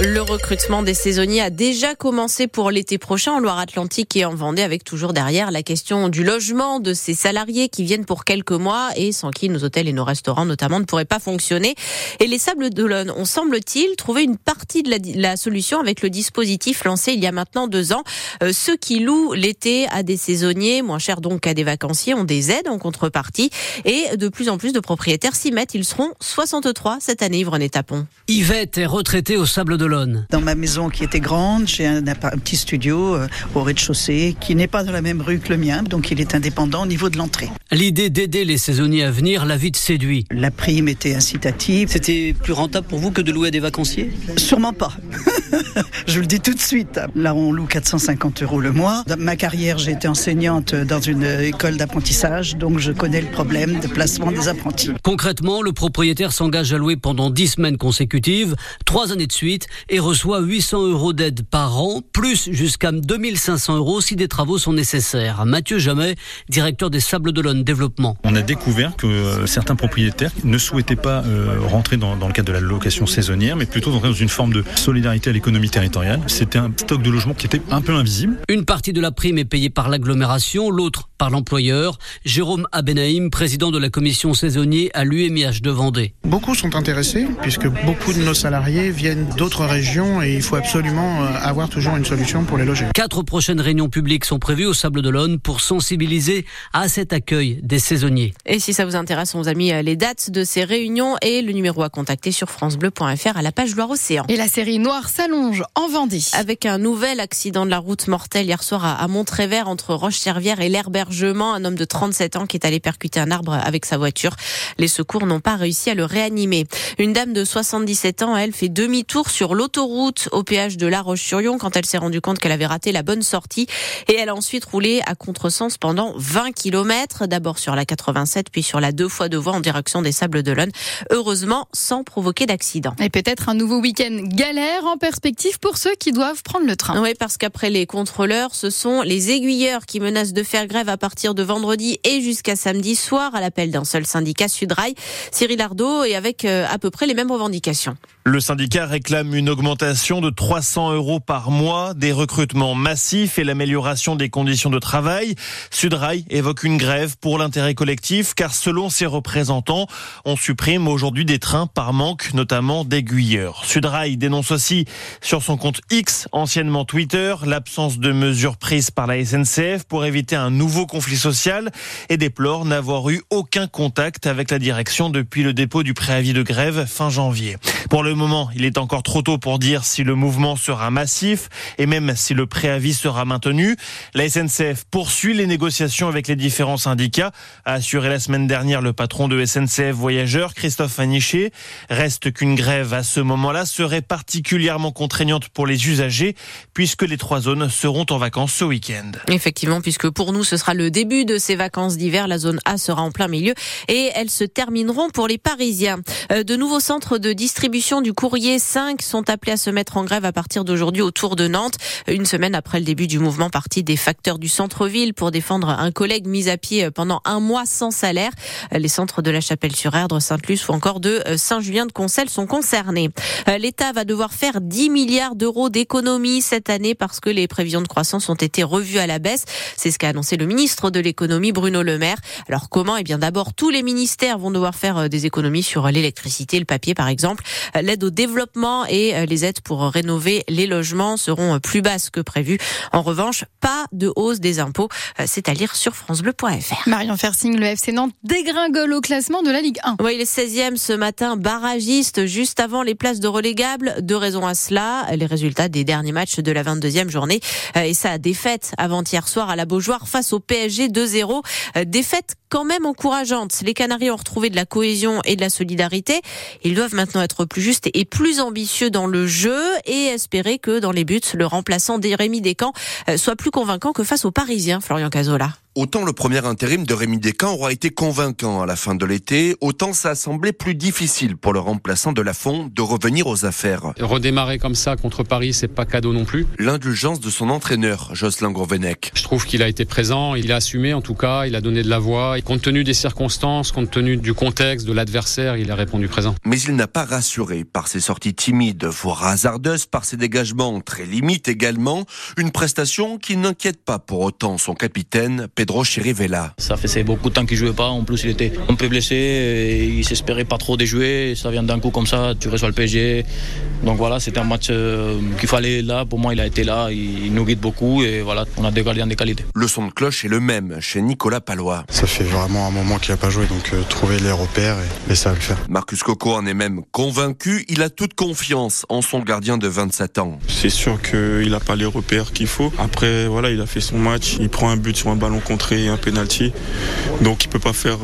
Le recrutement des saisonniers a déjà commencé pour l'été prochain en Loire-Atlantique et en Vendée, avec toujours derrière la question du logement de ces salariés qui viennent pour quelques mois et sans qui nos hôtels et nos restaurants notamment ne pourraient pas fonctionner. Et les Sables d'Olonne ont, semble-t-il, trouvé une partie de la solution avec le dispositif lancé il y a maintenant 2 ans. Ceux qui louent l'été à des saisonniers, moins chers donc qu'à des vacanciers, ont des aides en contrepartie et de plus en plus de propriétaires s'y mettent. Ils seront 63 cette année, Yves Tapon. Yvette est retraitée aux Sables d'Olonne. Dans ma maison qui était grande, j'ai un petit studio au rez-de-chaussée qui n'est pas dans la même rue que le mien, donc il est indépendant au niveau de l'entrée. L'idée d'aider les saisonniers à venir l'a vite séduit. La prime était incitative. C'était plus rentable pour vous que de louer à des vacanciers ? Sûrement pas. Je le dis tout de suite. Là, on loue 450 € le mois. Dans ma carrière, j'ai été enseignante dans une école d'apprentissage, donc je connais le problème de placement des apprentis. Concrètement, le propriétaire s'engage à louer pendant 10 semaines consécutives, 3 années de suite, et reçoit 800 € d'aide par an, plus jusqu'à 2500 € si des travaux sont nécessaires. Mathieu Jamet, directeur des Sables d'Olonne Développement. On a découvert que certains propriétaires ne souhaitaient pas rentrer dans le cadre de la location saisonnière, mais plutôt rentrer dans une forme de solidarité à l'économie territoriale. C'était un stock de logements qui était un peu invisible. Une partie de la prime est payée par l'agglomération, l'autre par l'employeur. Jérôme Abenaïm, président de la commission saisonnier à l'UMIH de Vendée. Beaucoup sont intéressés, puisque beaucoup de nos salariés viennent d'autres région et il faut absolument avoir toujours une solution pour les loger. 4 prochaines réunions publiques sont prévues aux Sables d'Olonne pour sensibiliser à cet accueil des saisonniers. Et si ça vous intéresse, on vous a mis les dates de ces réunions et le numéro à contacter sur francebleu.fr à la page Loire-Océan. Et la série noire s'allonge en Vendée. Avec un nouvel accident de la route mortel hier soir à Montrévers entre Roche-Servière et l'Herbergement. Un homme de 37 ans qui est allé percuter un arbre avec sa voiture. Les secours n'ont pas réussi à le réanimer. Une dame de 77 ans, elle, fait demi-tour sur l'autoroute au péage de La Roche-sur-Yon quand elle s'est rendue compte qu'elle avait raté la bonne sortie et elle a ensuite roulé à contresens pendant 20 km, d'abord sur la 87 puis sur la 2x2 voies en direction des Sables d'Olonne, heureusement sans provoquer d'accident. Et peut-être un nouveau week-end galère en perspective pour ceux qui doivent prendre le train. Oui, parce qu'après les contrôleurs, ce sont les aiguilleurs qui menacent de faire grève à partir de vendredi et jusqu'à samedi soir à l'appel d'un seul syndicat, Sudrail. Cyril Ardo, et avec à peu près les mêmes revendications. Le syndicat réclame une augmentation de 300 € par mois, des recrutements massifs et l'amélioration des conditions de travail. Sudrail évoque une grève pour l'intérêt collectif car selon ses représentants, on supprime aujourd'hui des trains par manque notamment d'aiguilleurs. Sudrail dénonce aussi sur son compte X, anciennement Twitter, l'absence de mesures prises par la SNCF pour éviter un nouveau conflit social et déplore n'avoir eu aucun contact avec la direction depuis le dépôt du préavis de grève fin janvier. Pour le moment, il est encore trop tôt pour dire si le mouvement sera massif et même si le préavis sera maintenu. La SNCF poursuit les négociations avec les différents syndicats, a assuré la semaine dernière le patron de SNCF Voyageurs, Christophe Fanichet. Reste qu'une grève à ce moment-là serait particulièrement contraignante pour les usagers puisque les 3 zones seront en vacances ce week-end. Effectivement, puisque pour nous, ce sera le début de ces vacances d'hiver. La zone A sera en plein milieu et elles se termineront pour les Parisiens. De nouveaux centres de distribution du Courrier 5 sont appelés à se mettre en grève à partir d'aujourd'hui autour de Nantes, une semaine après le début du mouvement parti des facteurs du centre-ville pour défendre un collègue mis à pied pendant 1 mois sans salaire. Les centres de la Chapelle-sur-Erdre, Saint-Luce ou encore de Saint-Julien-de-Concelles sont concernés. L'État va devoir faire 10 milliards d'euros d'économies cette année parce que les prévisions de croissance ont été revues à la baisse. C'est ce qu'a annoncé le ministre de l'économie, Bruno Le Maire. Alors comment ? Eh bien d'abord, tous les ministères vont devoir faire des économies sur l'électricité, le papier par exemple, l'aide au développement et les aides pour rénover les logements seront plus basses que prévues. En revanche, pas de hausse des impôts. C'est à lire sur francebleu.fr. Marion Fersing, le FC Nantes dégringole au classement de la Ligue 1. Oui, il est 16e ce matin, barragiste juste avant les places de relégables. 2 raisons à cela, les résultats des derniers matchs de la 22e journée et sa défaite avant-hier soir à la Beaujoire face au PSG 2-0. Défaite quand même encourageante. Les Canaries ont retrouvé de la cohésion et de la solidarité. Ils doivent maintenant être plus justes et plus ambitieux dans le jeu et espérer que dans les buts, le remplaçant Rémy Descamps soit plus convaincant que face aux Parisiens, Florian Casola. Autant le premier intérim de Rémy Descamps aura été convaincant à la fin de l'été, autant ça a semblé plus difficile pour le remplaçant de Lafont de revenir aux affaires. Redémarrer comme ça contre Paris, c'est pas cadeau non plus. L'indulgence de son entraîneur, Jocelyn Gouverneck. Je trouve qu'il a été présent, il a assumé en tout cas, il a donné de la voix. Et compte tenu des circonstances, compte tenu du contexte, de l'adversaire, il a répondu présent. Mais il n'a pas rassuré par ses sorties timides, voire hasardeuses, par ses dégagements très limites également. Une prestation qui n'inquiète pas pour autant son capitaine, Pédro. Ça faisait beaucoup de temps qu'il jouait pas. En plus, il était un peu blessé. Et il s'espérait pas trop de jouer. Ça vient d'un coup comme ça. Tu reçois le PSG. Donc voilà, c'était un match qu'il fallait là. Pour moi, il a été là. Il nous guide beaucoup. Et voilà, on a des gardiens de qualité. Le son de cloche est le même chez Nicolas Palois. Ça fait vraiment un moment qu'il n'a pas joué. Donc trouver les repères et ça va le faire. Marcus Coco en est même convaincu. Il a toute confiance en son gardien de 27 ans. C'est sûr qu'il n'a pas les repères qu'il faut. Après, voilà, il a fait son match. Il prend un but sur un ballon contré. Un penalty, donc il peut pas faire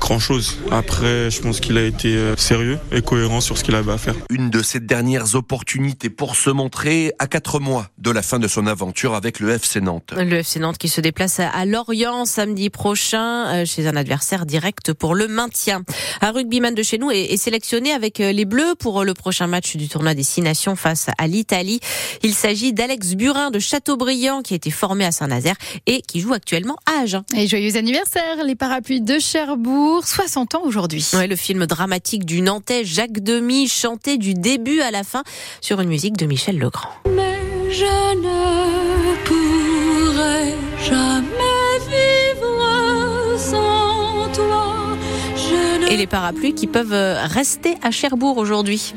grand chose. Après, je pense qu'il a été sérieux et cohérent sur ce qu'il avait à faire. Une de ses dernières opportunités pour se montrer à 4 mois de la fin de son aventure avec le FC Nantes. Le FC Nantes qui se déplace à Lorient samedi prochain chez un adversaire direct pour le maintien. Un rugbyman de chez nous est sélectionné avec les Bleus pour le prochain match du tournoi des 6 Nations face à l'Italie. Il s'agit d'Alex Burin de Châteaubriand qui a été formé à Saint-Nazaire et qui joue actuellement à Et joyeux anniversaire, les parapluies de Cherbourg, 60 ans aujourd'hui. Ouais, le film dramatique du Nantais Jacques Demy, chanté du début à la fin sur une musique de Michel Legrand. Mais je ne pourrai jamais vivre sans toi. Et les parapluies qui peuvent rester à Cherbourg aujourd'hui.